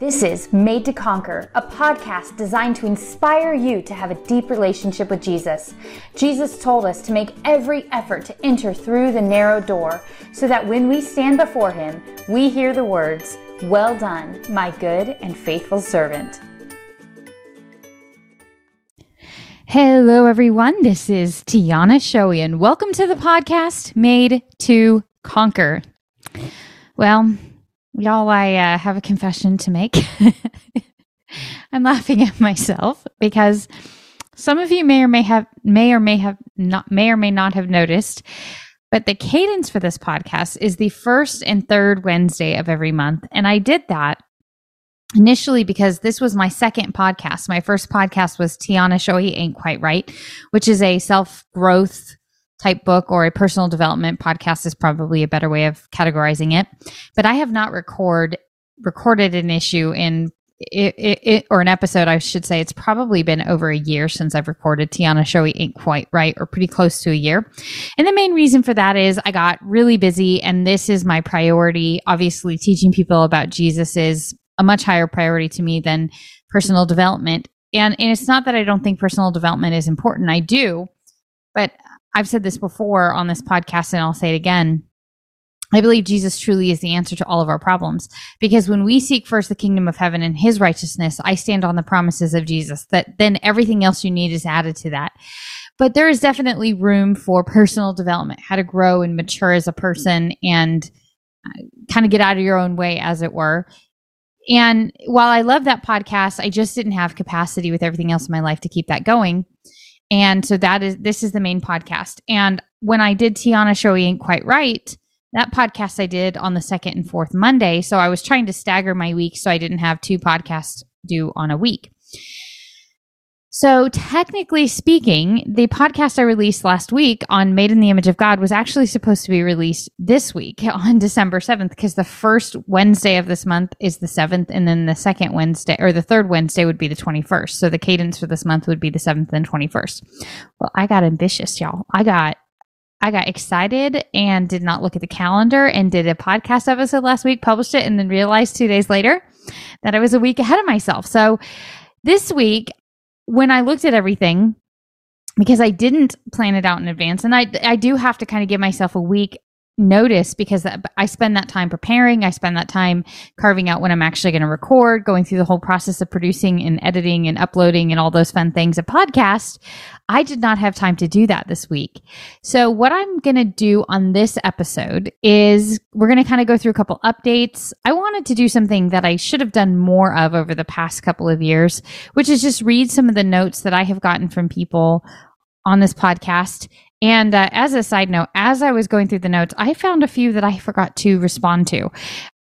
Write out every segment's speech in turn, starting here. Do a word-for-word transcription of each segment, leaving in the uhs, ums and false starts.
This is Made to Conquer, a podcast designed to inspire you to have a deep relationship with Jesus. Jesus told us to make every effort to enter through the narrow door so that when we stand before Him, we hear the words, "Well done, my good and faithful servant." Hello everyone, this is Tiana Showy and welcome to the podcast Made to Conquer. Well, y'all, I uh, have a confession to make. I'm laughing at myself because some of you may or may have may or may have not may or may not have noticed, but the cadence for this podcast is the first and third Wednesday of every month, and I did that initially because this was my second podcast. My first podcast was Tiana Showy Ain't Quite Right, which is a self-growth type book, or a personal development podcast is probably a better way of categorizing it. But I have not record recorded an issue in it, it, it or an episode, I should say. It's probably been over a year since I've recorded Tiana Showy Ain't Quite Right, or pretty close to a year. And the main reason for that is I got really busy, and this is my priority. Obviously, teaching people about Jesus is a much higher priority to me than personal development. And, and it's not that I don't think personal development is important. I do, but I've said this before on this podcast, and I'll say it again. I believe Jesus truly is the answer to all of our problems, because when we seek first the kingdom of heaven and His righteousness, I stand on the promises of Jesus, that then everything else you need is added to that. But there is definitely room for personal development, how to grow and mature as a person and kind of get out of your own way, as it were. And while I love that podcast, I just didn't have capacity with everything else in my life to keep that going. And so that is, this is the main podcast. And when I did Tiana Showy Ain't Quite Right, that podcast I did on the second and fourth Monday. So I was trying to stagger my week so I didn't have two podcasts due on a week. So technically speaking, the podcast I released last week on Made in the Image of God was actually supposed to be released this week on December seventh, because the first Wednesday of this month is the seventh, and then the second Wednesday, or the third Wednesday, would be the twenty-first. So the cadence for this month would be the seventh and twenty-first. Well, I got ambitious, y'all. I got I got excited and did not look at the calendar, and did a podcast episode last week, published it, and then realized two days later that I was a week ahead of myself. So this week, when I looked at everything, because I didn't plan it out in advance, and I, I do have to kind of give myself a week notice, because that, I spend that time preparing, I spend that time carving out when I'm actually going to record, going through the whole process of producing and editing and uploading and all those fun things, a podcast. I did not have time to do that this week. So what I'm going to do on this episode is we're going to kind of go through a couple updates. I wanted to do something that I should have done more of over the past couple of years, which is just read some of the notes that I have gotten from people on this podcast. And uh, as a side note, as I was going through the notes, I found a few that I forgot to respond to.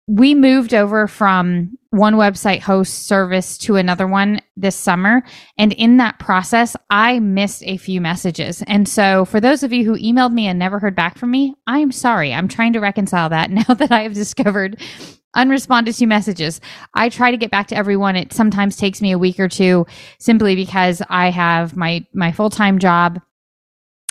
We moved over from one website host service to another one this summer, and in that process, I missed a few messages. And so for those of you who emailed me and never heard back from me, I'm sorry. I'm trying to reconcile that now that I have discovered unresponded to messages. I try to get back to everyone. It sometimes takes me a week or two, simply because I have my, my full-time job.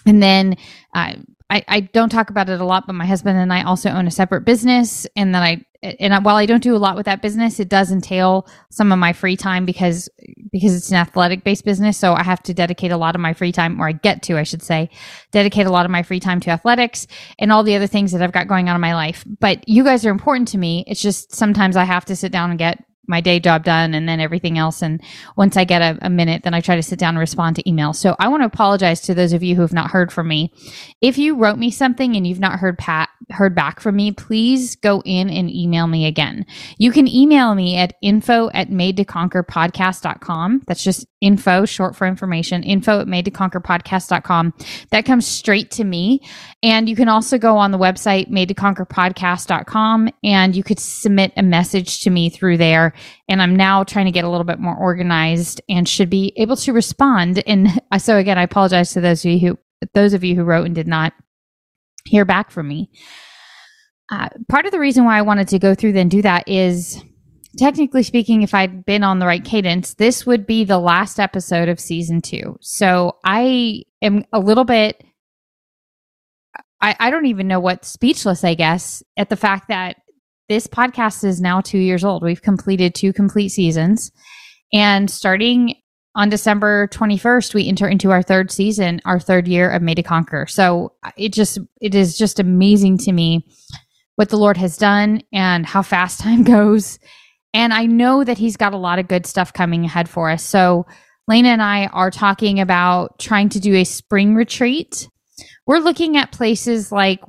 And then uh, I, I don't talk about it a lot, but my husband and I also own a separate business. And then I, and I, while I don't do a lot with that business, it does entail some of my free time, because, because it's an athletic based business. So I have to dedicate a lot of my free time, or I get to, I should say, dedicate a lot of my free time to athletics and all the other things that I've got going on in my life. But you guys are important to me. It's just sometimes I have to sit down and get my day job done, and then everything else. And once I get a, a minute, then I try to sit down and respond to emails. So I want to apologize to those of you who have not heard from me. If you wrote me something and you've not heard pat, heard back from me, please go in and email me again. You can email me at info at made to conquer podcast.com. That's just info, short for information, info at made to conquer podcast.com. That comes straight to me. And you can also go on the website, made to conquer podcast.com, and you could submit a message to me through there. And I'm now trying to get a little bit more organized and should be able to respond. And so again, I apologize to those of you who, those of you who wrote and did not hear back from me. Uh, part of the reason why I wanted to go through then do that is, technically speaking, if I'd been on the right cadence, this would be the last episode of season two. So I am a little bit, I, I don't even know what, speechless, I guess, at the fact that This podcast is now two years old. We've completed two complete seasons. And starting on December twenty-first, we enter into our third season, our third year of Made to Conquer. So it just, it is just amazing to me what the Lord has done and how fast time goes. And I know that he's got a lot of good stuff coming ahead for us. So Lena and I are talking about trying to do a spring retreat. We're looking at places like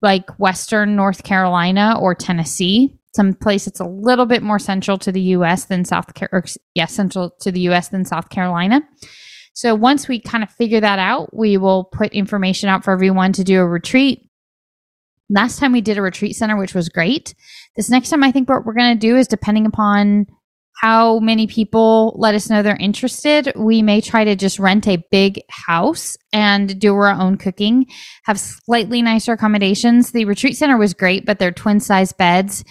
like Western North Carolina or Tennessee, some place that's a little bit more central to the U S than South Car- or, yeah, central to the U S than South Carolina. So once we kind of figure that out, we will put information out for everyone to do a retreat. Last time we did a retreat center, which was great. This next time, I think what we're going to do is, depending upon how many people let us know they're interested, we may try to just rent a big house and do our own cooking, have slightly nicer accommodations. The retreat center was great, but they're twin size beds,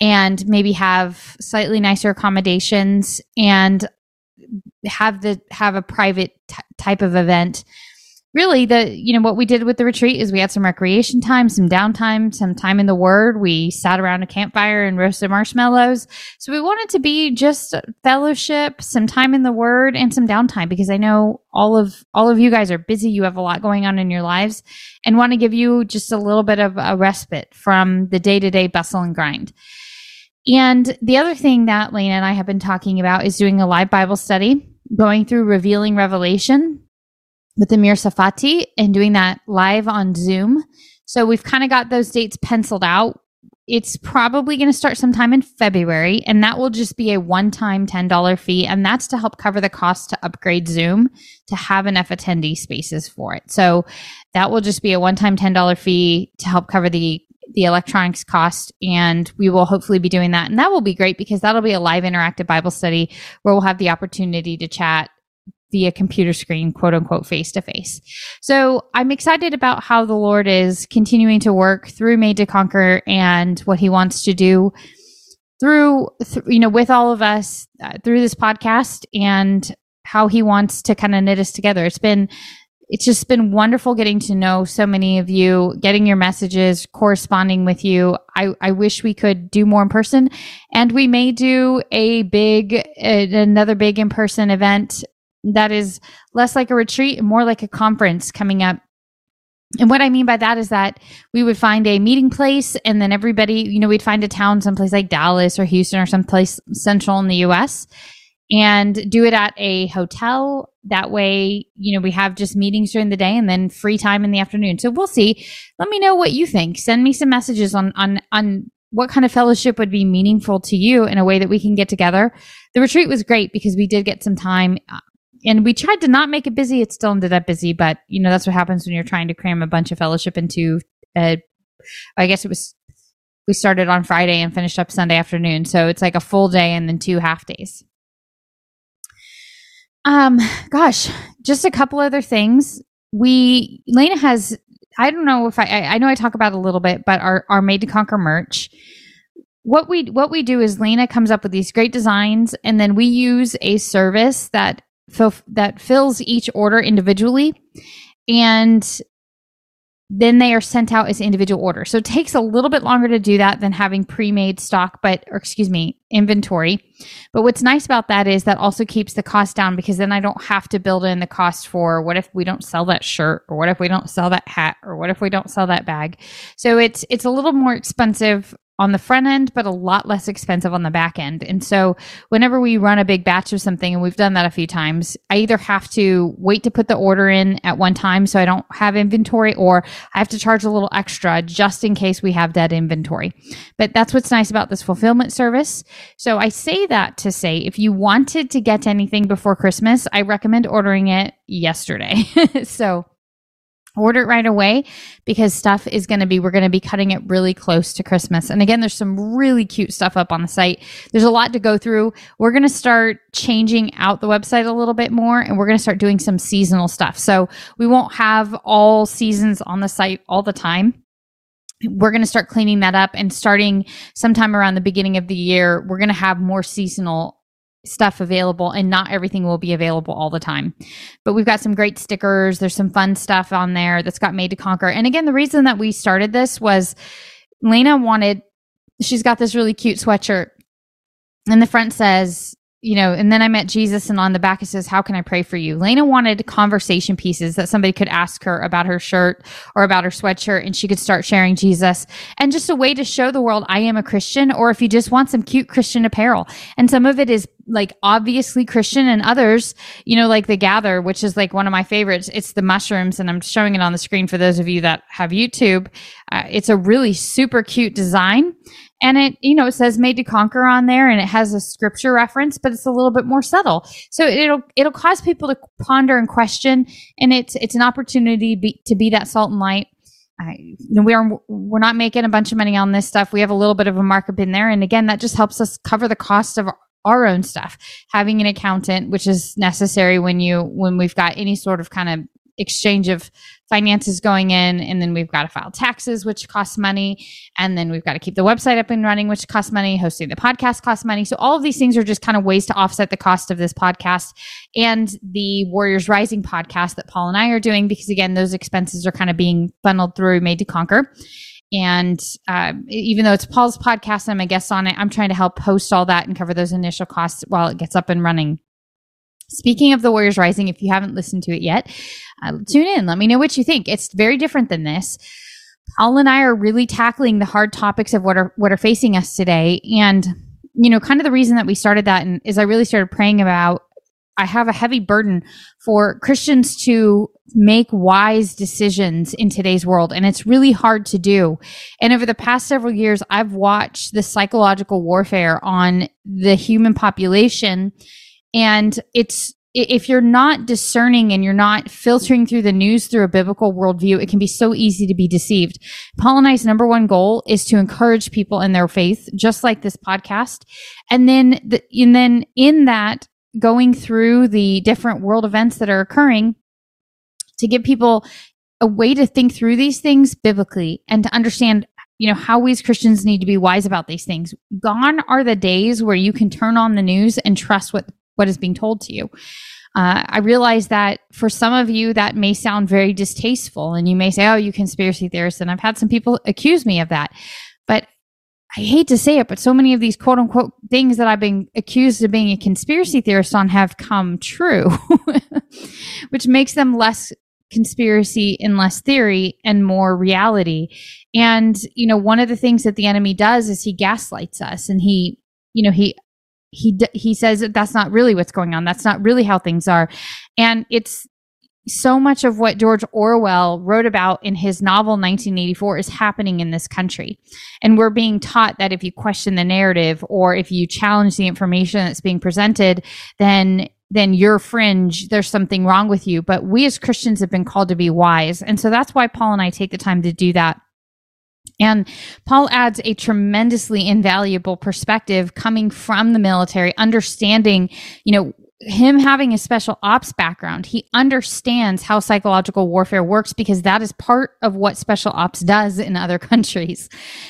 and maybe have slightly nicer accommodations and have the, have a private t- type of event. Really, the, you know, what we did with the retreat is we had some recreation time, some downtime, some time in the Word. We sat around a campfire and roasted marshmallows. So we wanted to be just fellowship, some time in the Word, and some downtime, because I know all of all of you guys are busy. You have a lot going on in your lives, and want to give you just a little bit of a respite from the day-to-day bustle and grind. And the other thing that Lena and I have been talking about is doing a live Bible study, going through Revealing Revelation with Amir Safati, and doing that live on Zoom. So we've kind of got those dates penciled out. It's probably going to start sometime in February, and that will just be a one-time ten dollars fee, and that's to help cover the cost to upgrade Zoom to have enough attendee spaces for it. So that will just be a one-time ten dollars fee to help cover the the electronics cost, and we will hopefully be doing that. And that will be great, because that'll be a live interactive Bible study where we'll have the opportunity to chat via computer screen, quote unquote, face to face. So I'm excited about how the Lord is continuing to work through Made to Conquer, and what he wants to do through, th- you know, with all of us uh, through this podcast, and how he wants to kind of knit us together. It's been, it's just been wonderful getting to know so many of you, getting your messages, corresponding with you. I, I wish we could do more in person, and we may do a big, uh, another big in-person event that is less like a retreat and more like a conference coming up. And what I mean by that is that we would find a meeting place, and then everybody, you know, we'd find a town, someplace like Dallas or Houston or someplace central in the U S, and do it at a hotel. That way, you know, we have just meetings during the day and then free time in the afternoon. So we'll see. Let me know what you think. Send me some messages on, on, on what kind of fellowship would be meaningful to you in a way that we can get together. The retreat was great because we did get some time. And we tried to not make it busy. It still ended up busy, but you know, that's what happens when you're trying to cram a bunch of fellowship into, uh, I guess it was, we started on Friday and finished up Sunday afternoon. So it's like a full day and then two half days. Um, gosh, just a couple other things. We, Lena has, I don't know if I, I, I know I talk about it a little bit, but our, our Made to Conquer merch. What we, what we do is Lena comes up with these great designs, and then we use a service that So that fills each order individually, and then they are sent out as individual orders. So it takes a little bit longer to do that than having pre-made stock, but, or excuse me, inventory. But what's nice about that is that also keeps the cost down, because then I don't have to build in the cost for what if we don't sell that shirt, or what if we don't sell that hat, or what if we don't sell that bag. So it's, it's a little more expensive on the front end, but a lot less expensive on the back end. And so whenever we run a big batch of something, and we've done that a few times, I either have to wait to put the order in at one time so I don't have inventory, or I have to charge a little extra just in case we have that inventory. But that's what's nice about this fulfillment service. So I say that to say, if you wanted to get anything before Christmas, I recommend ordering it yesterday. So order it right away, because stuff is going to be, we're going to be cutting it really close to Christmas. And again, there's some really cute stuff up on the site. There's a lot to go through. We're going to start changing out the website a little bit more, and we're going to start doing some seasonal stuff. So we won't have all seasons on the site all the time. We're going to start cleaning that up, and starting sometime around the beginning of the year, we're going to have more seasonal stuff available, and not everything will be available all the time. But we've got some great stickers. There's some fun stuff on there that's got Made to Conquer. And again, the reason that we started this was Lena wanted she's got this really cute sweatshirt, and the front says, you know, and then I met Jesus, and on the back it says, how can I pray for you? Lena wanted conversation pieces that somebody could ask her about her shirt or about her sweatshirt, and she could start sharing Jesus, and just a way to show the world I am a Christian, or if you just want some cute Christian apparel. And some of it is like obviously Christian, and others, you know, like the Gather, which is like one of my favorites. It's the mushrooms, and I'm showing it on the screen for those of you that have YouTube. Uh, it's a really super cute design, and it, you know, it says Made to Conquer on there, and it has a scripture reference, but it's a little bit more subtle. So it'll, it'll cause people to ponder and question. And it's, it's an opportunity be, to be that salt and light. Uh, you know, we are, we're not making a bunch of money on this stuff. We have a little bit of a markup in there. And again, that just helps us cover the cost of our own stuff, having an accountant, which is necessary when you, when we've got any sort of kind of exchange of finances going in, and then we've got to file taxes, which costs money, and then we've got to keep the website up and running, which costs money, hosting the podcast costs money. So all of these things are just kind of ways to offset the cost of this podcast and the Warriors Rising podcast that Paul and I are doing, because again, those expenses are kind of being funneled through Made to Conquer. And uh, even though it's Paul's podcast and I'm a guest on it, I'm trying to help host all that and cover those initial costs while it gets up and running. Speaking of the Warriors Rising, if you haven't listened to it yet, uh, tune in. Let me know what you think. It's very different than this. Paul and I are really tackling the hard topics of what are what are facing us today. And, you know, kind of the reason that we started that and is I really started praying about, I have a heavy burden for Christians to make wise decisions in today's world. And it's really hard to do. And over the past several years, I've watched the psychological warfare on the human population. And it's, if you're not discerning and you're not filtering through the news through a biblical worldview, it can be so easy to be deceived. Paul and I's number one goal is to encourage people in their faith, just like this podcast. And then, the, and then in that, going through the different world events that are occurring, to give people a way to think through these things biblically and to understand, you know, how we as Christians need to be wise about these things. Gone are the days where you can turn on the news and trust what what is being told to you. Uh, I realize that for some of you, that may sound very distasteful, and you may say, oh, you conspiracy theorists. And I've had some people accuse me of that, but I hate to say it, but so many of these quote unquote things that I've been accused of being a conspiracy theorist on have come true, which makes them less conspiracy and less theory and more reality. And, you know, one of the things that the enemy does is he gaslights us, and he, you know, he, He he says that that's not really what's going on. That's not really how things are. And it's so much of what George Orwell wrote about in his novel nineteen eighty-four is happening in this country. And we're being taught that if you question the narrative, or if you challenge the information that's being presented, then then you're fringe, there's something wrong with you. But we as Christians have been called to be wise. And so that's why Paul and I take the time to do that. And Paul adds a tremendously invaluable perspective coming from the military, understanding, you know, him having a special ops background. He understands how psychological warfare works, because that is part of what special ops does in other countries.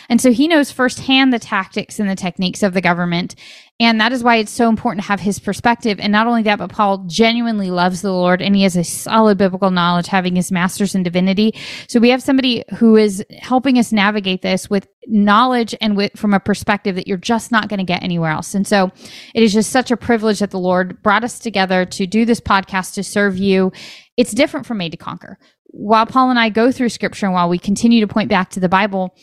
And so he knows firsthand the tactics and the techniques of the government. And that is why it's so important to have his perspective. And not only that, but Paul genuinely loves the Lord, and he has a solid biblical knowledge, having his master's in divinity. So we have somebody who is helping us navigate this with knowledge and with from a perspective that you're just not going to get anywhere else. And so it is just such a privilege that the Lord brought us together to do this podcast to serve you. It's different from Made to Conquer. While Paul and I go through scripture, and while we continue to point back to the Bible,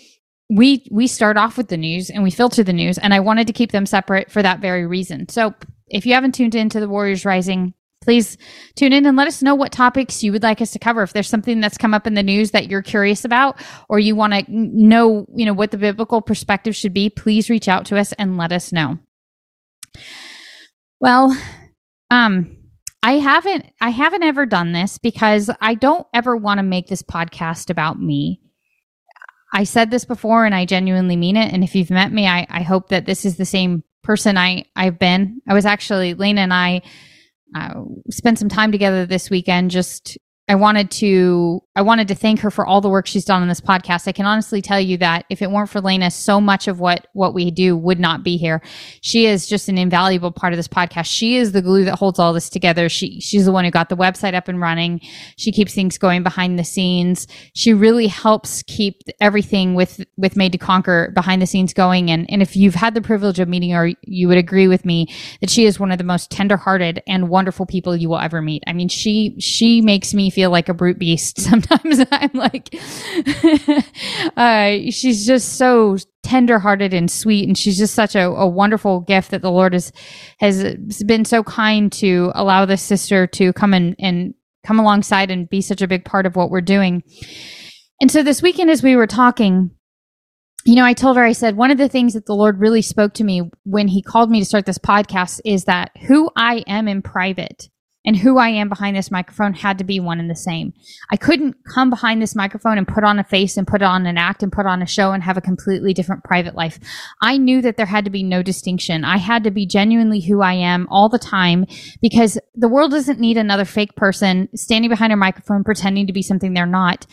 we we start off with the news and we filter the news, and I wanted to keep them separate for that very reason. So if you haven't tuned into the Warriors Rising, please tune in and let us know what topics you would like us to cover. If there's something that's come up in the news that you're curious about, or you want to know, you know, what the biblical perspective should be, please reach out to us and let us know. Well, um, I haven't I haven't ever done this, because I don't ever want to make this podcast about me. I said this before, and I genuinely mean it. And if you've met me, I, I hope that this is the same person I, I've been. I was actually, Lena and I uh, spent some time together this weekend, just I wanted to I wanted to thank her for all the work she's done on this podcast. I can honestly tell you that if it weren't for Lena, so much of what what we do would not be here. She is just an invaluable part of this podcast. She is the glue that holds all this together. She she's the one who got the website up and running. She keeps things going behind the scenes. She really helps keep everything with with Made to Conquer behind the scenes going. And and if you've had the privilege of meeting her, you would agree with me that she is one of the most tenderhearted and wonderful people you will ever meet. I mean, she she makes me feel feel like a brute beast sometimes. I'm like uh she's just so tender-hearted and sweet, and she's just such a, a wonderful gift that the Lord has has been so kind to allow this sister to come and and come alongside and be such a big part of what we're doing. And so this weekend, as we were talking, you know, I told her, I said, one of the things that the Lord really spoke to me when he called me to start this podcast is that who I am in private and who I am behind this microphone had to be one and the same. I couldn't come behind this microphone and put on a face and put on an act and put on a show and have a completely different private life. I knew that there had to be no distinction. I had to be genuinely who I am all the time, because the world doesn't need another fake person standing behind a microphone pretending to be something they're not.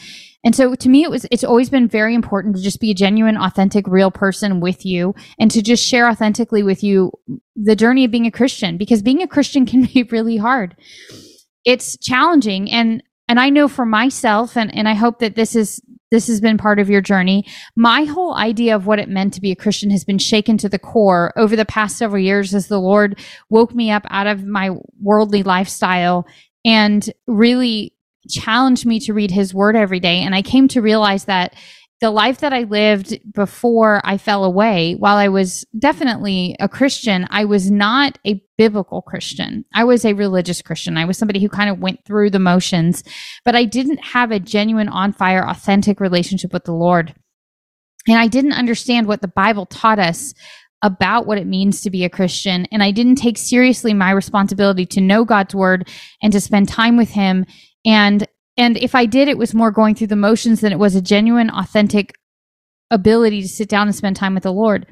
And so to me, it was, it's always been very important to just be a genuine, authentic, real person with you, and to just share authentically with you the journey of being a Christian, because being a Christian can be really hard. It's challenging. And, and I know for myself, and, and I hope that this is, this has been part of your journey, my whole idea of what it meant to be a Christian has been shaken to the core over the past several years as the Lord woke me up out of my worldly lifestyle and really challenged me to read his word every day. And I came to realize that the life that I lived before I fell away, while I was definitely a Christian, I was not a biblical Christian. I was a religious Christian. I was somebody who kind of went through the motions, but I didn't have a genuine, on-fire, authentic relationship with the Lord. And I didn't understand what the Bible taught us about what it means to be a Christian. And I didn't take seriously my responsibility to know God's word and to spend time with him. And and if I did, it was more going through the motions than it was a genuine, authentic ability to sit down and spend time with the Lord.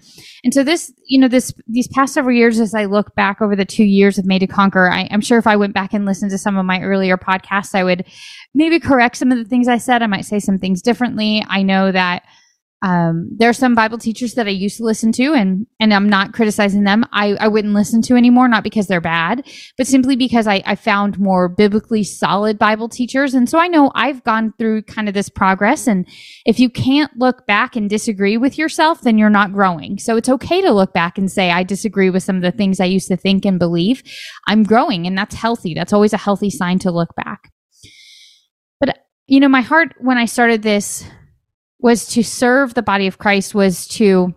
And so this, you know, this these past several years, as I look back over the two years of Made to Conquer, I, I'm sure if I went back and listened to some of my earlier podcasts, I would maybe correct some of the things I said. I might say some things differently. I know that um, there are some Bible teachers that I used to listen to, and and I'm not criticizing them. I, I wouldn't listen to anymore, not because they're bad, but simply because I, I found more biblically solid Bible teachers. And so I know I've gone through kind of this progress. And if you can't look back and disagree with yourself, then you're not growing. So it's okay to look back and say, I disagree with some of the things I used to think and believe. I'm growing, and that's healthy. That's always a healthy sign to look back. But, you know, my heart when I started this was to serve the body of Christ, was to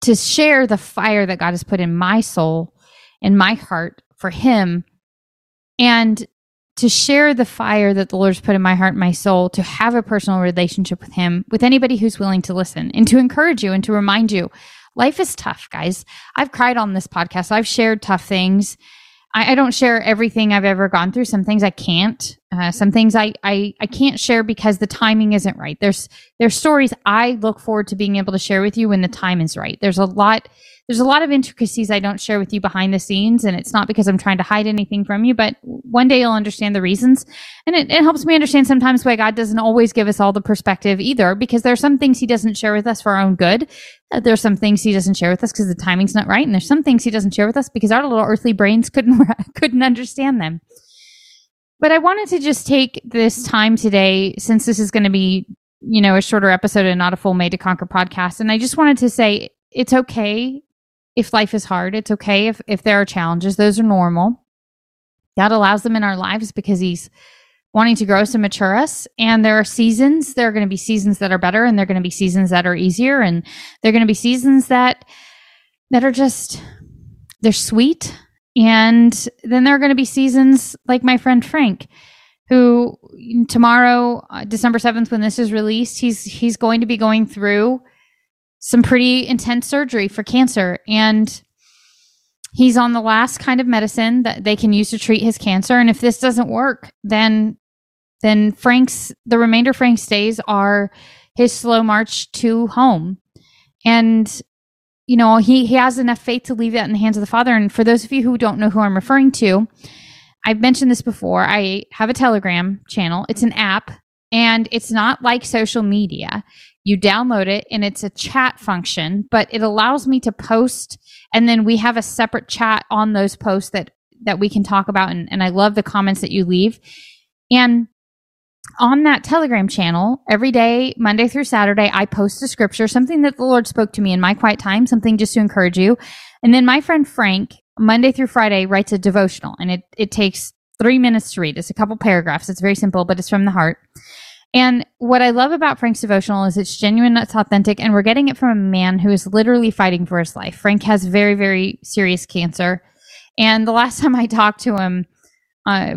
to share the fire that God has put in my soul, in my heart for him, and to share the fire that the Lord's put in my heart and my soul, to have a personal relationship with him, with anybody who's willing to listen, and to encourage you and to remind you, life is tough, guys. I've cried on this podcast. I've shared tough things. I, I don't share everything I've ever gone through. Some things I can't. Uh, some things I, I, I can't share because the timing isn't right. There's there's stories I look forward to being able to share with you when the time is right. There's a lot there's a lot of intricacies I don't share with you behind the scenes, and it's not because I'm trying to hide anything from you, but one day you'll understand the reasons. And it, it helps me understand sometimes why God doesn't always give us all the perspective either, because there are some things he doesn't share with us for our own good. There's some things he doesn't share with us because the timing's not right, and there's some things he doesn't share with us because our little earthly brains couldn't couldn't understand them. But I wanted to just take this time today, since this is going to be, you know, a shorter episode and not a full Made to Conquer podcast. And I just wanted to say, it's okay if life is hard. It's okay if, if there are challenges. Those are normal. God allows them in our lives because he's wanting to grow us and mature us. And there are seasons. There are going to be seasons that are better, and there are going to be seasons that are easier. And there are going to be seasons that, that are just, they're sweet. And then there are going to be seasons like my friend Frank, who tomorrow, uh, December seventh, when this is released, he's he's going to be going through some pretty intense surgery for cancer. And he's on the last kind of medicine that they can use to treat his cancer. And if this doesn't work, then then Frank's the remainder of Frank's days are his slow march to home. And you know, he, he has enough faith to leave that in the hands of the Father. And for those of you who don't know who I'm referring to, I've mentioned this before. I have a Telegram channel. It's an app, and it's not like social media. You download it, and it's a chat function, but it allows me to post, and then we have a separate chat on those posts that, that we can talk about, and, and I love the comments that you leave. And on that Telegram channel, every day, Monday through Saturday, I post a scripture, something that the Lord spoke to me in my quiet time, something just to encourage you. And then my friend Frank, Monday through Friday, writes a devotional, and it, it takes three minutes to read. It's a couple paragraphs. It's very simple, but it's from the heart. And what I love about Frank's devotional is it's genuine, it's authentic, and we're getting it from a man who is literally fighting for his life. Frank has very, very serious cancer. And the last time I talked to him, uh,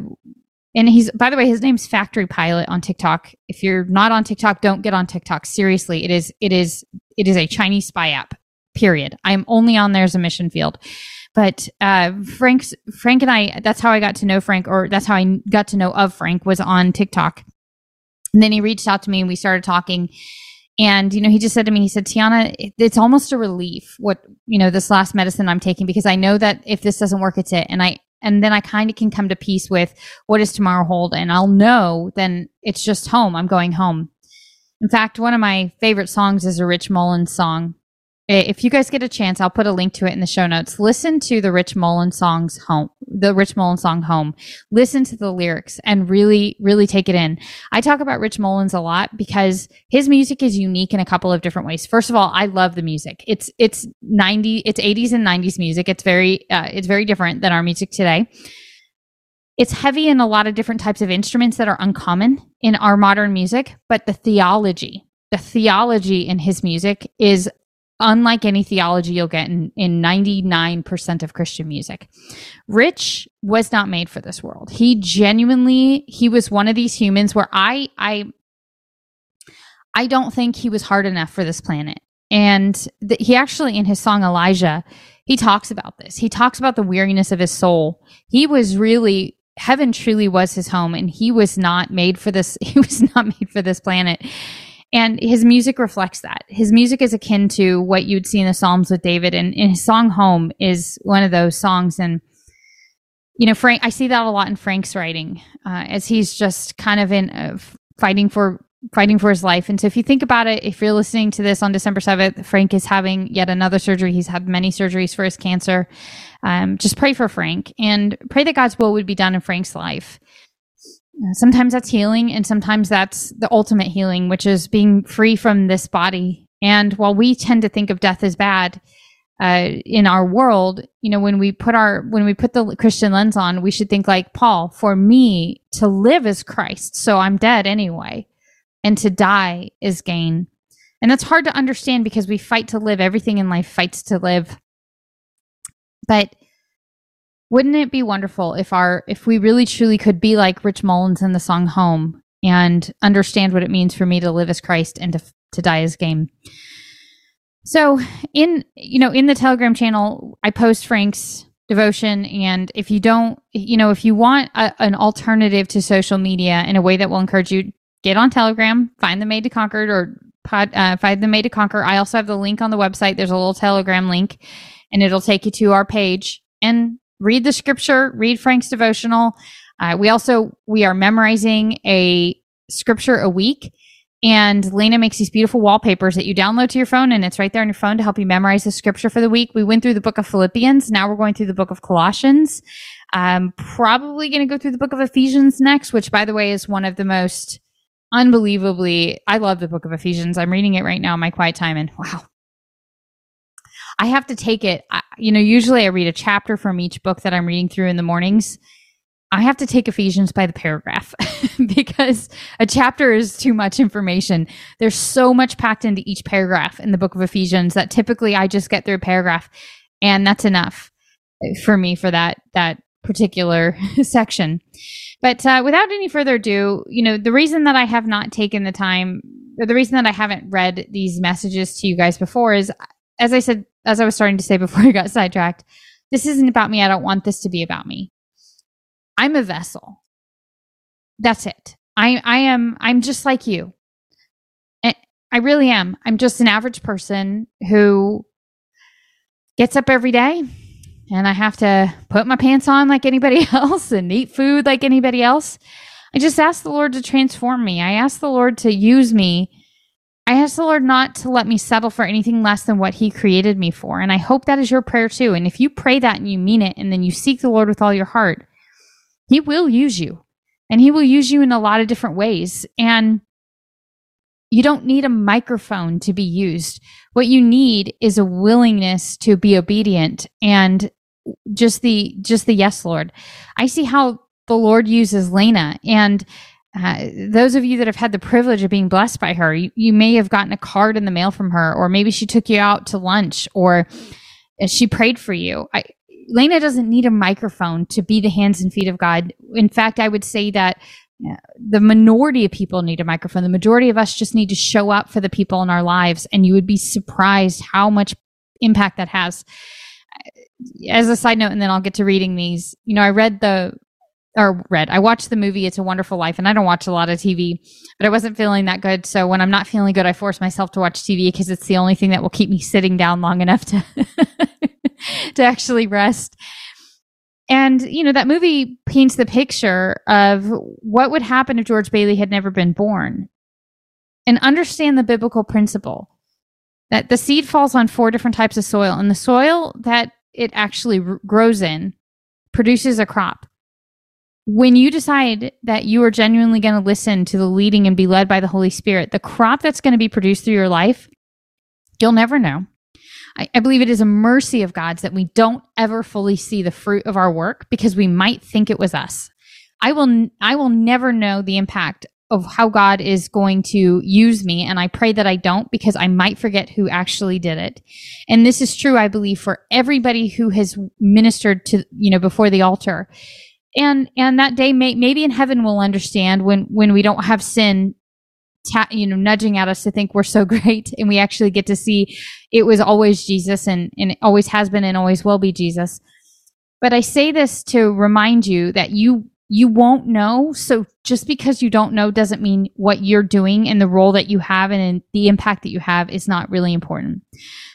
and he's, by the way, his name's Factory Pilot on TikTok. If you're not on TikTok, don't get on TikTok. Seriously, it is, it is, it is a Chinese spy app, period. I'm only on there as a mission field. But uh, Frank's, Frank and I, that's how I got to know Frank, or that's how I got to know of Frank, was on TikTok. And then he reached out to me and we started talking. And, you know, he just said to me, he said, Tiana, it's almost a relief what, you know, this last medicine I'm taking, because I know that if this doesn't work, it's it. And I, and then I kind of can come to peace with what does tomorrow hold. And I'll know then it's just home. I'm going home. In fact, one of my favorite songs is a Rich Mullins song. If you guys get a chance, I'll put a link to it in the show notes. Listen to the Rich Mullins song's home, the Rich Mullins song Home. Listen to the lyrics and really, really take it in. I talk about Rich Mullins a lot because his music is unique in a couple of different ways. First of all, I love the music. It's it's ninety, it's eighties and nineties music. It's very uh, it's very different than our music today. It's heavy in a lot of different types of instruments that are uncommon in our modern music, but the theology, the theology in his music is unlike any theology you'll get in, in ninety-nine percent of Christian music. Rich was not made for this world. He genuinely, he was one of these humans where I, I, I don't think he was hard enough for this planet. And the, he actually, in his song Elijah, he talks about this. He talks about the weariness of his soul. He was really, heaven truly was his home, and he was not made for this. He was not made for this planet. And his music reflects that. His music is akin to what you'd see in the Psalms with David. And, and his song Home is one of those songs. And, you know, Frank, I see that a lot in Frank's writing uh, as he's just kind of in uh, fighting for fighting for his life. And so if you think about it, if you're listening to this on December seventh, Frank is having yet another surgery. He's had many surgeries for his cancer. Um, just pray for Frank and pray that God's will would be done in Frank's life. Sometimes that's healing, and sometimes that's the ultimate healing, which is being free from this body. And while we tend to think of death as bad uh, in our world, you know, when we put our when we put the Christian lens on, we should think like Paul: for me to live is Christ, so I'm dead anyway, and to die is gain. And that's hard to understand because we fight to live. Everything in life fights to live. But wouldn't it be wonderful if our if we really truly could be like Rich Mullins in the song Home and understand what it means for me to live as Christ and to to die as gain? So in you know in the Telegram channel, I post Frank's devotion, and if you don't you know if you want a, an alternative to social media in a way that will encourage you, get on Telegram, find the Made to Conquer or pod, uh, find the Made to Conquer. I also have the link on the website. There's a little Telegram link, and it'll take you to our page and read the scripture, read Frank's devotional. Uh, we also, we are memorizing a scripture a week, and Lena makes these beautiful wallpapers that you download to your phone, and it's right there on your phone to help you memorize the scripture for the week. We went through the book of Philippians. Now we're going through the book of Colossians. I'm probably going to go through the book of Ephesians next, which, by the way, is one of the most unbelievably, I love the book of Ephesians. I'm reading it right now in my quiet time, and wow. I have to take it, I, you know, usually I read a chapter from each book that I'm reading through in the mornings. I have to take Ephesians by the paragraph because a chapter is too much information. There's so much packed into each paragraph in the book of Ephesians that typically I just get through a paragraph, and that's enough for me for that, that particular section. But uh, without any further ado, you know, the reason that I have not taken the time, or the reason that I haven't read these messages to you guys before is, as I said, as I was starting to say before I got sidetracked, this isn't about me. I don't want this to be about me. I'm a vessel. That's it. I, I am, I'm just like you. And I really am. I'm just an average person who gets up every day and I have to put my pants on like anybody else and eat food like anybody else. I just ask the Lord to transform me. I ask the Lord to use me. I ask the Lord not to let me settle for anything less than what he created me for. And I hope that is your prayer too. And if you pray that and you mean it, and then you seek the Lord with all your heart, he will use you, and he will use you in a lot of different ways. And you don't need a microphone to be used. What you need is a willingness to be obedient and just the, just the yes, Lord. I see how the Lord uses Lena. And uh, those of you that have had the privilege of being blessed by her, you, you may have gotten a card in the mail from her, or maybe she took you out to lunch, or she prayed for you. I, Lena doesn't need a microphone to be the hands and feet of God. In fact, I would say that the minority of people need a microphone. The majority of us just need to show up for the people in our lives, and you would be surprised how much impact that has. As a side note, and then I'll get to reading these, you know, I read the, or read, I watched the movie It's a Wonderful Life, and I don't watch a lot of T V, but I wasn't feeling that good. So when I'm not feeling good, I force myself to watch T V because it's the only thing that will keep me sitting down long enough to to actually rest. And, you know, that movie paints the picture of what would happen if George Bailey had never been born. And understand the biblical principle that the seed falls on four different types of soil, and the soil that it actually r- grows in produces a crop. When you decide that you are genuinely going to listen to the leading and be led by the Holy Spirit, the crop that's going to be produced through your life, you'll never know. I, I believe it is a mercy of God's that we don't ever fully see the fruit of our work, because we might think it was us. I will, I will never know the impact of how God is going to use me. And I pray that I don't, because I might forget who actually did it. And this is true, I believe, for everybody who has ministered to, you know, before the altar. And, and that day, may, maybe in heaven, we'll understand when, when we don't have sin Ta- you know, nudging at us to think we're so great, and we actually get to see it was always Jesus, and, and it always has been and always will be Jesus. But I say this to remind you that you you won't know. So just because you don't know doesn't mean what you're doing and the role that you have and, and the impact that you have is not really important.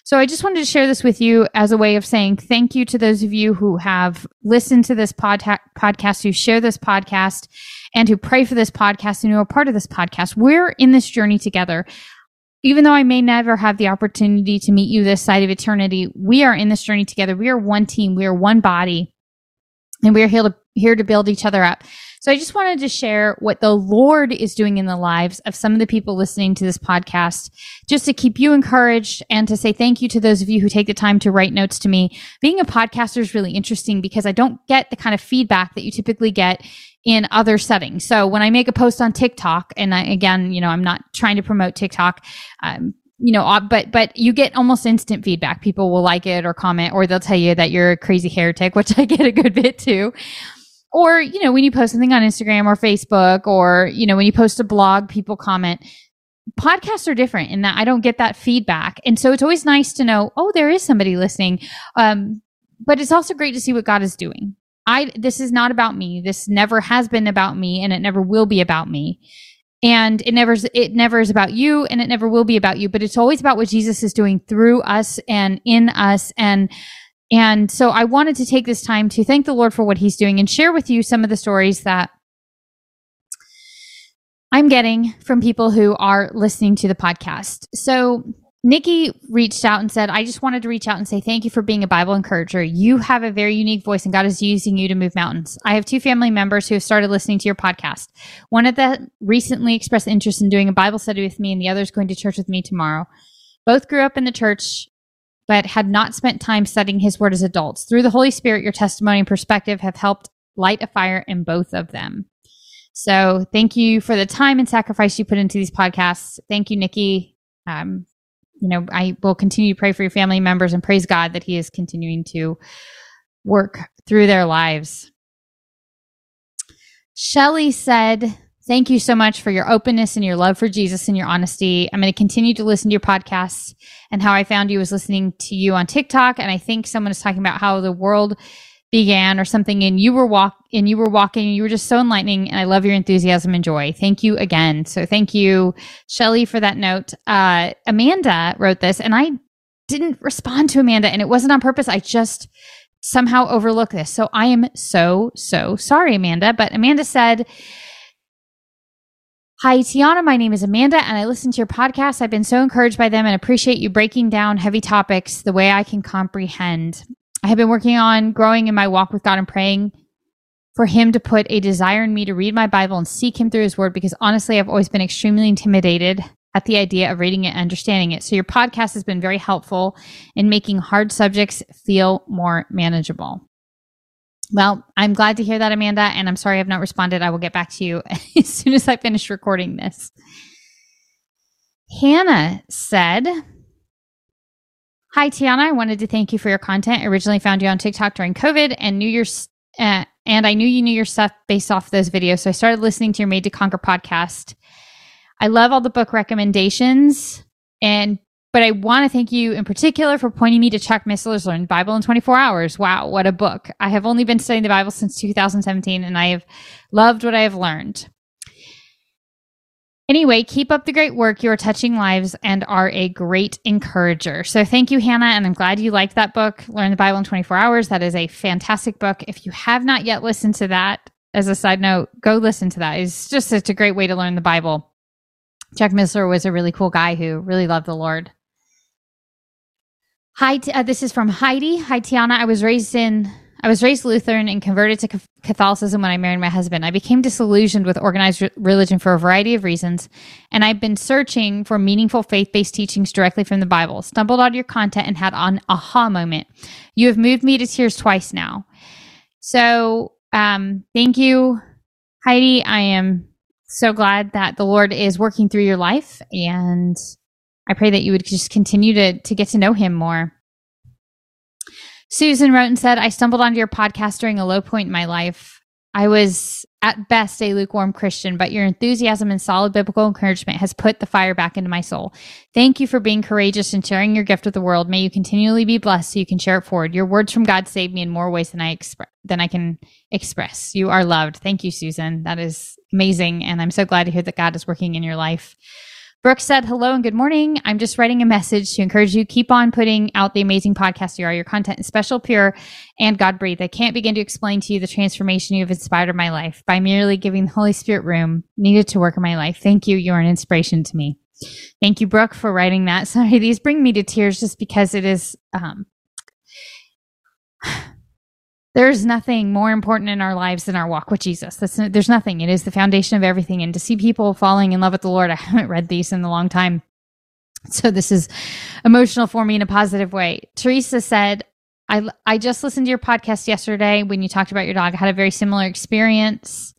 So I just wanted to share this with you as a way of saying thank you to those of you who have listened to this pod- podcast, who share this podcast, and who pray for this podcast, and who are part of this podcast. We're in this journey together. Even though I may never have the opportunity to meet you this side of eternity, we are in this journey together. We are one team. We are one body. And we are here to, here to build each other up. So I just wanted to share what the Lord is doing in the lives of some of the people listening to this podcast, just to keep you encouraged and to say thank you to those of you who take the time to write notes to me. Being a podcaster is really interesting because I don't get the kind of feedback that you typically get in other settings. So when I make a post on TikTok, and I, again, you know, I'm not trying to promote TikTok, um, you know, but, but you get almost instant feedback. People will like it or comment, or they'll tell you that you're a crazy heretic, which I get a good bit too. Or, you know, when you post something on Instagram or Facebook, or, you know, when you post a blog, people comment. Podcasts are different in that I don't get that feedback. And so it's always nice to know, oh, there is somebody listening. Um, but it's also great to see what God is doing. I, this is not about me. This never has been about me, and it never will be about me. And it never, it never is about you, and it never will be about you, but it's always about what Jesus is doing through us and in us. And, and so I wanted to take this time to thank the Lord for what he's doing and share with you some of the stories that I'm getting from people who are listening to the podcast. So Nikki reached out and said, I just wanted to reach out and say thank you for being a Bible encourager. You have a very unique voice, and God is using you to move mountains. I have two family members who have started listening to your podcast. One of them recently expressed interest in doing a Bible study with me, and the other is going to church with me tomorrow. Both grew up in the church, but had not spent time studying his word as adults. Through the Holy Spirit, your testimony and perspective have helped light a fire in both of them. So thank you for the time and sacrifice you put into these podcasts. Thank you, Nikki. Um, You know, I will continue to pray for your family members and praise God that he is continuing to work through their lives. Shelley said, thank you so much for your openness and your love for Jesus and your honesty. I'm going to continue to listen to your podcasts. And how I found you was listening to you on TikTok. And I think someone is talking about how the world began or something, and you were walk and you were walking, and you were just so enlightening, and I love your enthusiasm and joy. Thank you again. So thank you, Shelley, for that note. Uh, Amanda wrote this, and I didn't respond to Amanda, and it wasn't on purpose. I just somehow overlook this. So I am so, so sorry, Amanda. But Amanda said, "Hi, Tiana. My name is Amanda, and I listen to your podcast. I've been so encouraged by them and appreciate you breaking down heavy topics the way I can comprehend. I have been working on growing in my walk with God and praying for him to put a desire in me to read my Bible and seek him through his word, because honestly, I've always been extremely intimidated at the idea of reading it and understanding it. So your podcast has been very helpful in making hard subjects feel more manageable." Well, I'm glad to hear that, Amanda, and I'm sorry I've not responded. I will get back to you as soon as I finish recording this. Hannah said, "Hi, Tiana. I wanted to thank you for your content. I originally found you on TikTok during COVID and knew your, uh, and I knew you knew your stuff based off those videos. So I started listening to your Made to Conquer podcast. I love all the book recommendations, and but I want to thank you in particular for pointing me to Jack Missler's Learn the Bible in twenty-four hours. Wow, what a book. I have only been studying the Bible since two thousand seventeen, and I have loved what I have learned. Anyway, keep up the great work. You are touching lives and are a great encourager." So thank you, Hannah, and I'm glad you liked that book, Learn the Bible in twenty-four hours. That is a fantastic book. If you have not yet listened to that, as a side note, go listen to that. It's just such a great way to learn the Bible. Jack Missler was a really cool guy who really loved the Lord. Hi, uh, this is from Heidi. Hi, Tiana. I was raised in, I was raised Lutheran and converted to Catholicism when I married my husband. I became disillusioned with organized re- religion for a variety of reasons, and I've been searching for meaningful faith-based teachings directly from the Bible. Stumbled on your content and had an aha moment. You have moved me to tears twice now. So um, thank you, Heidi. I am so glad that the Lord is working through your life, and I pray that you would just continue to, to get to know him more. Susan wrote and said, "I stumbled onto your podcast during a low point in my life. I was at best a lukewarm Christian, but your enthusiasm and solid biblical encouragement has put the fire back into my soul. Thank you for being courageous and sharing your gift with the world. May you continually be blessed so you can share it forward. Your words from God saved me in more ways than I expre- than I can express. You are loved." Thank you, Susan. That is amazing, and I'm so glad to hear that God is working in your life. Brooke said, "Hello and good morning. I'm just writing a message to encourage you. Keep on putting out the amazing podcast you are. Your content is special, pure, and God-breathed. I can't begin to explain to you the transformation you have inspired in my life by merely giving the Holy Spirit room needed to work in my life. Thank you. You are an inspiration to me." Thank you, Brooke, for writing that. Sorry, these bring me to tears just because it is, um, there's nothing more important in our lives than our walk with Jesus. That's, there's nothing. It is the foundation of everything. And to see people falling in love with the Lord, I haven't read these in a long time, so this is emotional for me in a positive way. Teresa said, I, I just listened to your podcast yesterday when you talked about your dog. I had a very similar experience.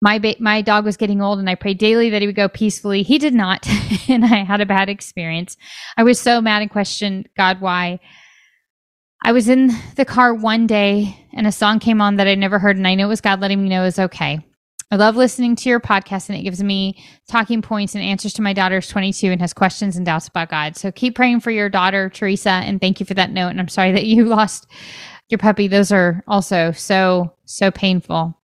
My, ba- my dog was getting old, and I prayed daily that he would go peacefully. He did not, and I had a bad experience. I was so mad and questioned God why. I was in the car one day and a song came on that I never heard, and I knew it was God letting me know it was okay. I love listening to your podcast, and it gives me talking points and answers to my daughter who's twenty-two and has questions and doubts about God. So keep praying for your daughter, Teresa, and thank you for that note. And I'm sorry that you lost your puppy. Those are also so, so painful.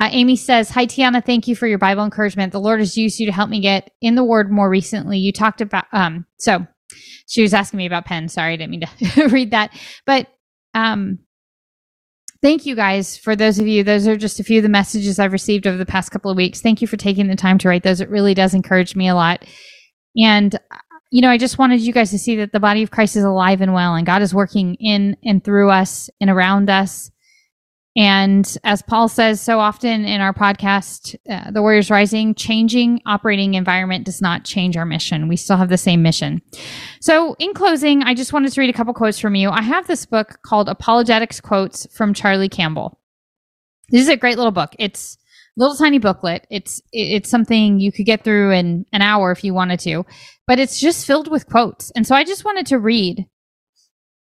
Uh, Amy says, "Hi, Tiana. Thank you for your Bible encouragement. The Lord has used you to help me get in the Word more recently. You talked about, um, so she was asking me about pen. Sorry, I didn't mean to read that. But um, thank you guys for those of you. Those are just a few of the messages I've received over the past couple of weeks. Thank you for taking the time to write those. It really does encourage me a lot. And, you know, I just wanted you guys to see that the body of Christ is alive and well, and God is working in and through us and around us. And as Paul says so often in our podcast, uh, The Warriors Rising, changing operating environment does not change our mission. We still have the same mission. So in closing, I just wanted to read a couple quotes from you. I have this book called Apologetics Quotes from Charlie Campbell. This is a great little book. It's a little tiny booklet. It's it's something you could get through in an hour if you wanted to, but it's just filled with quotes. And so I just wanted to read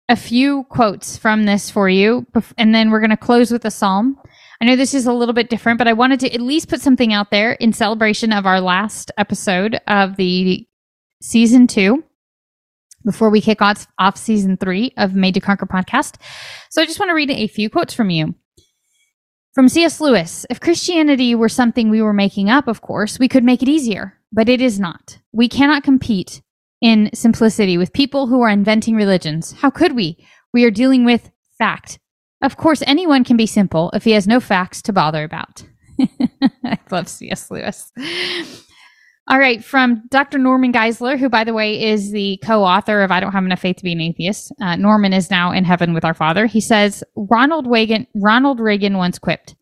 a few quotes from this for you, and then we're going to close with a psalm. I know this is a little bit different, but I wanted to at least put something out there in celebration of our last episode of the season two before we kick off, off season three of Made to Conquer podcast. So I just want to read a few quotes from you. From C S. Lewis, "If Christianity were something we were making up, of course, we could make it easier, but it is not. We cannot compete in simplicity with people who are inventing religions. How could we? We are dealing with fact. Of course, anyone can be simple if he has no facts to bother about. I love C S. Lewis. All right, from Doctor Norman Geisler, who, by the way, is the co-author of I Don't Have Enough Faith to Be an Atheist. Uh, Norman is now in heaven with our Father. He says, Ronald Reagan, Ronald Reagan once quipped,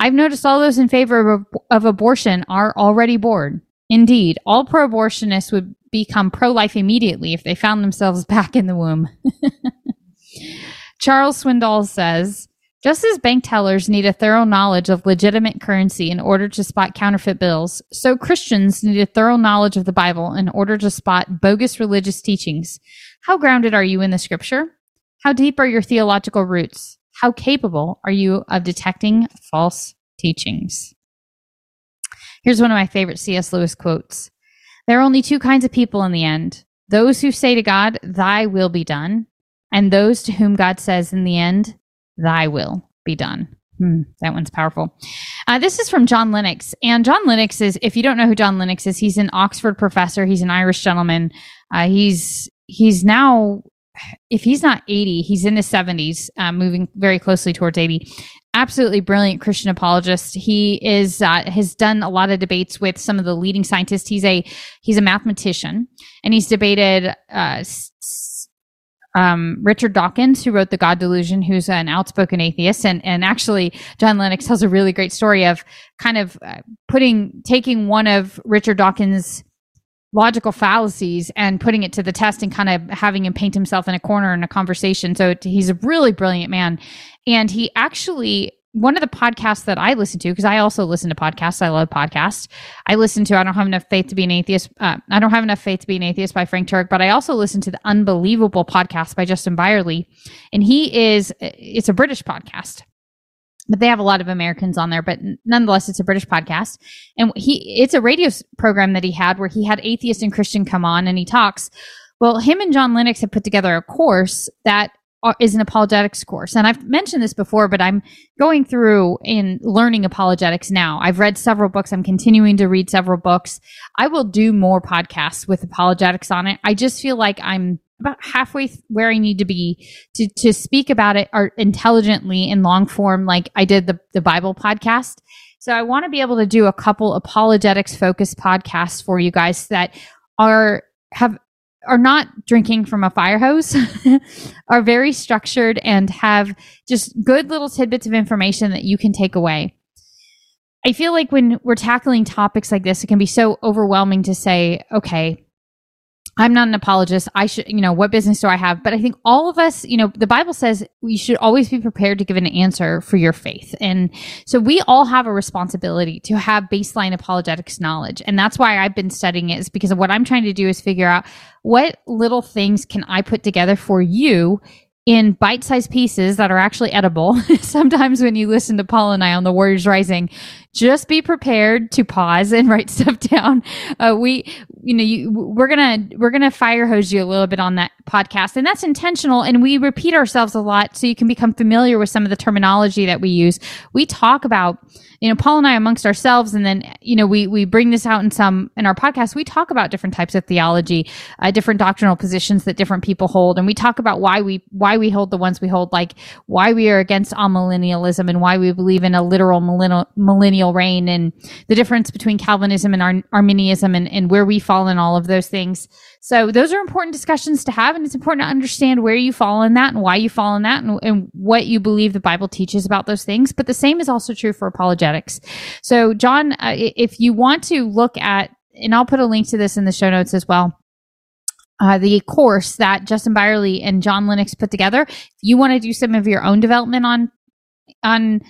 I've noticed all those in favor of, of abortion are already bored. Indeed, all pro-abortionists would become pro-life immediately if they found themselves back in the womb. Charles Swindoll says, just as bank tellers need a thorough knowledge of legitimate currency in order to spot counterfeit bills, so Christians need a thorough knowledge of the Bible in order to spot bogus religious teachings. How grounded are you in the Scripture? How deep are your theological roots? How capable are you of detecting false teachings? Here's one of my favorite C S. Lewis quotes. There are only two kinds of people in the end. Those who say to God, thy will be done, and those to whom God says in the end, thy will be done. Hmm, that one's powerful. Uh, this is from John Lennox. And John Lennox is, if you don't know who John Lennox is, he's an Oxford professor. He's an Irish gentleman. Uh, he's he's now, if he's not eighty, he's in his seventies, uh, moving very closely towards eighty. Absolutely brilliant Christian apologist. He is uh, has done a lot of debates with some of the leading scientists. He's a he's a mathematician, and he's debated uh, Um, Richard Dawkins, who wrote The God Delusion, who's an outspoken atheist. And, and actually, John Lennox tells a really great story of kind of uh, putting, taking one of Richard Dawkins' logical fallacies and putting it to the test and kind of having him paint himself in a corner in a conversation. So it, he's a really brilliant man. And he actually, one of the podcasts that I listen to, because I also listen to podcasts, I love podcasts. I listen to I Don't Have Enough Faith to Be an Atheist. Uh, I Don't Have Enough Faith to Be an Atheist by Frank Turek, but I also listen to the Unbelievable podcast by Justin Byerly. And he is, it's a British podcast, but they have a lot of Americans on there, but nonetheless, it's a British podcast. And he, it's a radio program that he had where he had atheist and Christian come on and he talks. Well, him and John Lennox have put together a course that is an apologetics course. And I've mentioned this before, but I'm going through and learning apologetics now. I've read several books. I'm continuing to read several books. I will do more podcasts with apologetics on it. I just feel like I'm about halfway where I need to be to, to speak about it or intelligently in long form, like I did the, the Bible podcast. So I want to be able to do a couple apologetics focused podcasts for you guys that are, have, are not drinking from a fire hose, are very structured and have just good little tidbits of information that you can take away. I feel like when we're tackling topics like this, it can be so overwhelming to say, okay, I'm not an apologist. I should, you know, what business do I have? But I think all of us, you know, the Bible says we should always be prepared to give an answer for your faith. And so we all have a responsibility to have baseline apologetics knowledge. And that's why I've been studying it, is because of what I'm trying to do is figure out what little things can I put together for you in bite-sized pieces that are actually edible. Sometimes when you listen to Paul and I on the Warriors Rising, just be prepared to pause and write stuff down. Uh, we, you know, you, we're gonna we're gonna fire hose you a little bit on that podcast, and that's intentional. And we repeat ourselves a lot, so you can become familiar with some of the terminology that we use. We talk about, you know, Paul and I amongst ourselves, and then you know we we bring this out in some in our podcast. We talk about different types of theology, uh, different doctrinal positions that different people hold, and we talk about why we why. we hold the ones we hold, like why we are against amillennialism and why we believe in a literal millennial, millennial reign, and the difference between Calvinism and Ar- Arminianism and, and where we fall in all of those things. So those are important discussions to have, and it's important to understand where you fall in that and why you fall in that and, and what you believe the Bible teaches about those things. But the same is also true for apologetics. So John, uh, if you want to look at, and I'll put a link to this in the show notes as well, Uh, the course that Justin Byerly and John Lennox put together. If you want to do some of your own development on on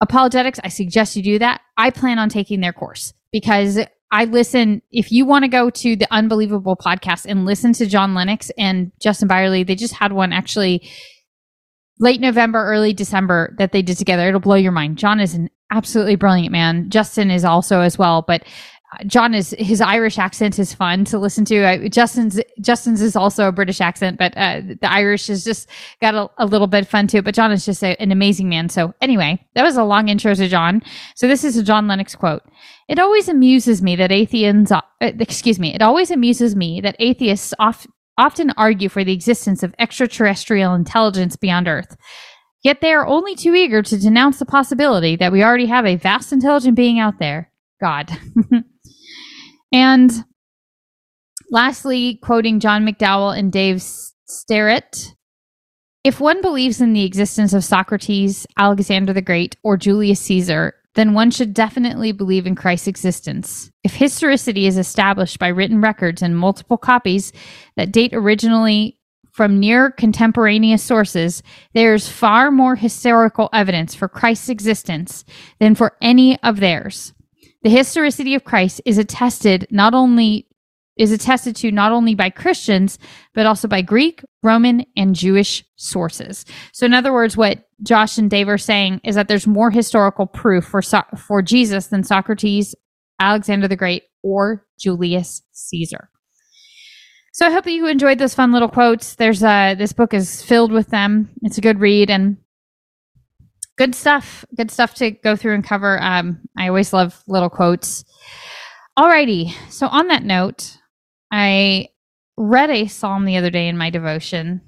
apologetics, I suggest you do that. I plan on taking their course because I listen. If you want to go to the Unbelievable podcast and listen to John Lennox and Justin Byerly, they just had one actually late November, early December that they did together. It'll blow your mind. John is an absolutely brilliant man. Justin is also as well, but John is, his Irish accent is fun to listen to. I, Justin's Justin's is also a British accent, but uh, the Irish has just got a, a little bit fun too. But John is just a, an amazing man. So anyway, that was a long intro to John. So this is a John Lennox quote. It always amuses me that atheists, uh, excuse me, it always amuses me that atheists oft often argue for the existence of extraterrestrial intelligence beyond Earth. Yet they are only too eager to denounce the possibility that we already have a vast intelligent being out there, God. And lastly, quoting John McDowell and Dave Sterrett, if one believes in the existence of Socrates, Alexander the Great, or Julius Caesar, then one should definitely believe in Christ's existence. If historicity is established by written records and multiple copies that date originally from near contemporaneous sources, there is far more historical evidence for Christ's existence than for any of theirs. The historicity of Christ is attested not only is attested to not only by Christians, but also by Greek, Roman, and Jewish sources. So in other words, what Josh and Dave are saying is that there's more historical proof for so- for Jesus than Socrates, Alexander the Great, or Julius Caesar. So I hope that you enjoyed those fun little quotes. There's uh, this book is filled with them. It's a good read and good stuff. Good stuff to go through and cover. Um, I always love little quotes. Alrighty. So on that note, I read a psalm the other day in my devotion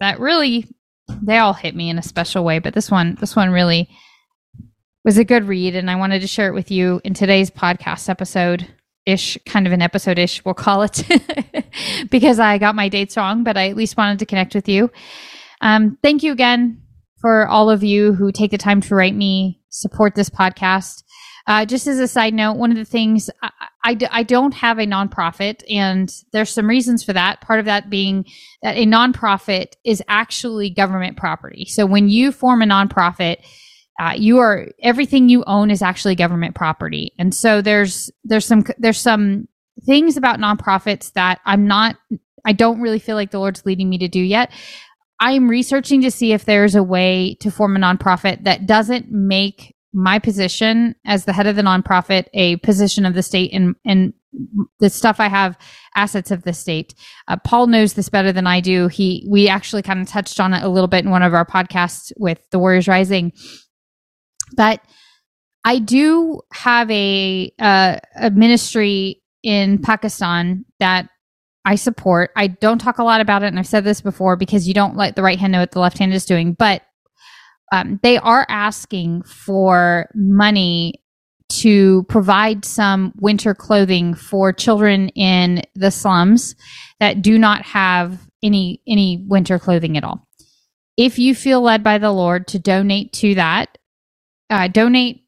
that really, they all hit me in a special way, but this one, this one really was a good read, and I wanted to share it with you in today's podcast episode. Ish, kind of an episode-ish, we'll call it, because I got my dates wrong, but I at least wanted to connect with you. Um, thank you again for all of you who take the time to write me, support this podcast. Uh, just as a side note, one of the things, I, I, I don't have a nonprofit, and there's some reasons for that. Part of that being that a nonprofit is actually government property. So when you form a nonprofit, Uh, you are, everything you own is actually government property. And so there's, there's some, there's some things about nonprofits that I'm not, I don't really feel like the Lord's leading me to do yet. I'm researching to see if there's a way to form a nonprofit that doesn't make my position as the head of the nonprofit a position of the state and, and the stuff I have assets of the state. Uh, Paul knows this better than I do. He, we actually kind of touched on it a little bit in one of our podcasts with the Warriors Rising. But I do have a, uh, a ministry in Pakistan that I support. I don't talk a lot about it, and I've said this before, because you don't let the right hand know what the left hand is doing. But um, they are asking for money to provide some winter clothing for children in the slums that do not have any any winter clothing at all. If you feel led by the Lord to donate to that, Uh, donate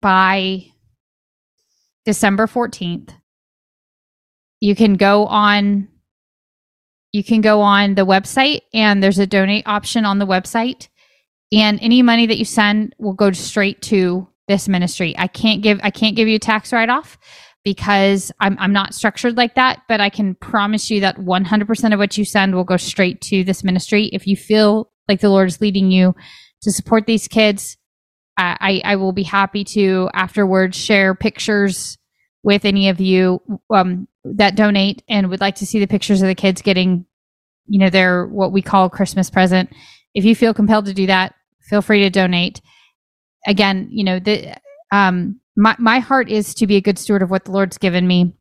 by December fourteenth. You can go on, you can go on the website, and there's a donate option on the website, and any money that you send will go straight to this ministry. I can't give, I can't give you a tax write-off because I'm, I'm not structured like that, but I can promise you that one hundred percent of what you send will go straight to this ministry. If you feel like the Lord is leading you to support these kids, I, I will be happy to afterwards share pictures with any of you um, that donate and would like to see the pictures of the kids getting, you know, their what we call Christmas present. If you feel compelled to do that, feel free to donate. Again, you know, the, um, my my heart is to be a good steward of what the Lord's given me,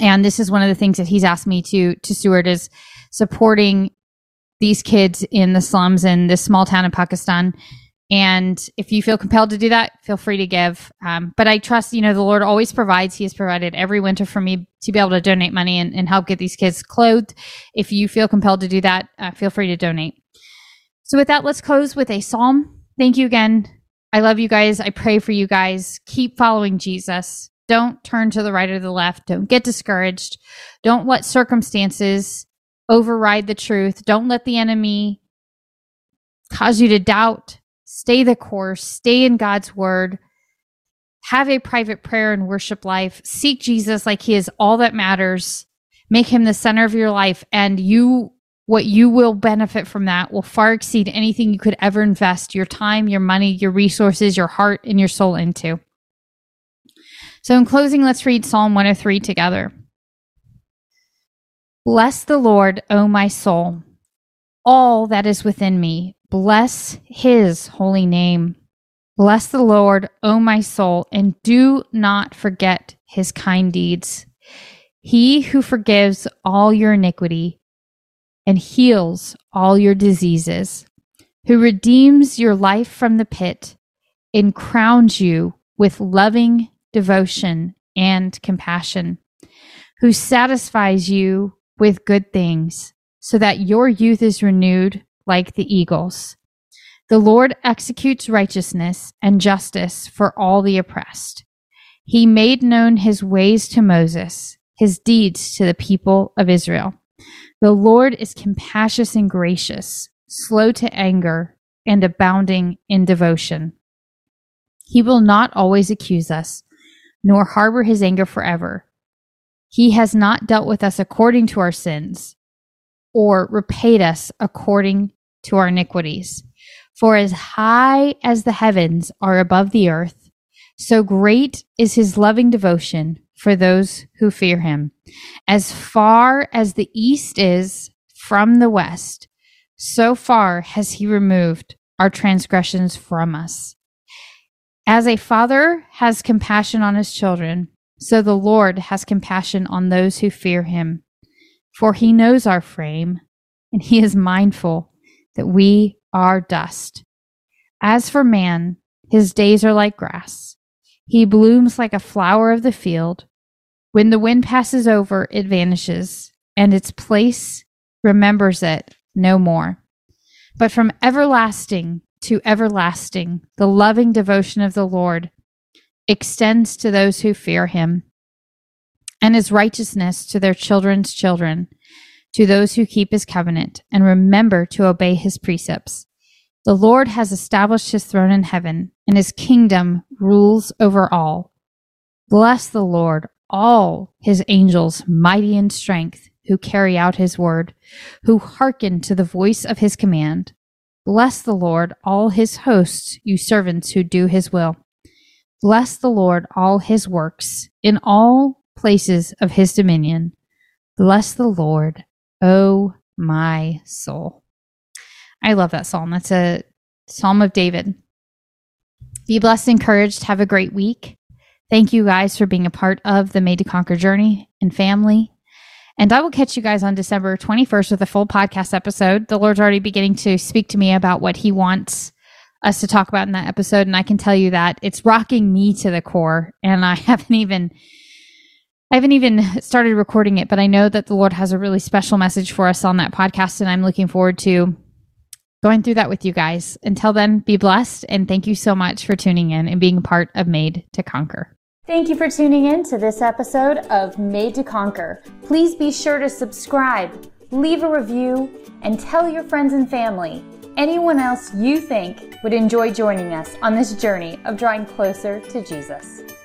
and this is one of the things that He's asked me to to steward is supporting these kids in the slums in this small town in Pakistan. And if you feel compelled to do that, feel free to give. Um, but I trust, you know, the Lord always provides. He has provided every winter for me to be able to donate money and, and help get these kids clothed. If you feel compelled to do that, uh, feel free to donate. So with that, let's close with a psalm. Thank you again. I love you guys. I pray for you guys. Keep following Jesus. Don't turn to the right or the left. Don't get discouraged. Don't let circumstances override the truth. Don't let the enemy cause you to doubt. Stay the course, stay in God's word, have a private prayer and worship life, seek Jesus like He is all that matters, make Him the center of your life, and you, what you will benefit from that will far exceed anything you could ever invest your time, your money, your resources, your heart, and your soul into. So in closing, let's read Psalm one oh three together. Bless the Lord, O my soul, all that is within me. Bless His holy name. Bless the Lord, O my soul, and do not forget His kind deeds. He who forgives all your iniquity and heals all your diseases, who redeems your life from the pit and crowns you with loving devotion and compassion, who satisfies you with good things so that your youth is renewed like the eagles. The Lord executes righteousness and justice for all the oppressed. He made known his ways to Moses, his deeds to the people of Israel. The Lord is compassionate and gracious, slow to anger, and abounding in devotion. He will not always accuse us, nor harbor his anger forever. He has not dealt with us according to our sins, or repaid us according to our iniquities. For as high as the heavens are above the earth, so great is his loving devotion for those who fear him. As far as the east is from the west, so far has he removed our transgressions from us. As a father has compassion on his children, so the Lord has compassion on those who fear him. For he knows our frame, and he is mindful that we are dust. As for man, his days are like grass. He blooms like a flower of the field. When the wind passes over, it vanishes, and its place remembers it no more. But from everlasting to everlasting, the loving devotion of the Lord extends to those who fear him, and his righteousness to their children's children, to those who keep his covenant and remember to obey his precepts. The Lord has established his throne in heaven, and his kingdom rules over all. Bless the Lord, all his angels, mighty in strength, who carry out his word, who hearken to the voice of his command. Bless the Lord, all his hosts, you servants who do his will. Bless the Lord, all his works, in all places of his dominion. Bless the Lord, O my soul. I love that psalm. That's a Psalm of David. Be blessed, encouraged. Have a great week. Thank you guys for being a part of the Made to Conquer journey and family. And I will catch you guys on December twenty-first with a full podcast episode. The Lord's already beginning to speak to me about what he wants us to talk about in that episode. And I can tell you that it's rocking me to the core. And I haven't even, I haven't even started recording it, but I know that the Lord has a really special message for us on that podcast. And I'm looking forward to going through that with you guys. Until then, be blessed. And thank you so much for tuning in and being part of Made to Conquer. Thank you for tuning in to this episode of Made to Conquer. Please be sure to subscribe, leave a review, and tell your friends and family, anyone else you think would enjoy joining us on this journey of drawing closer to Jesus.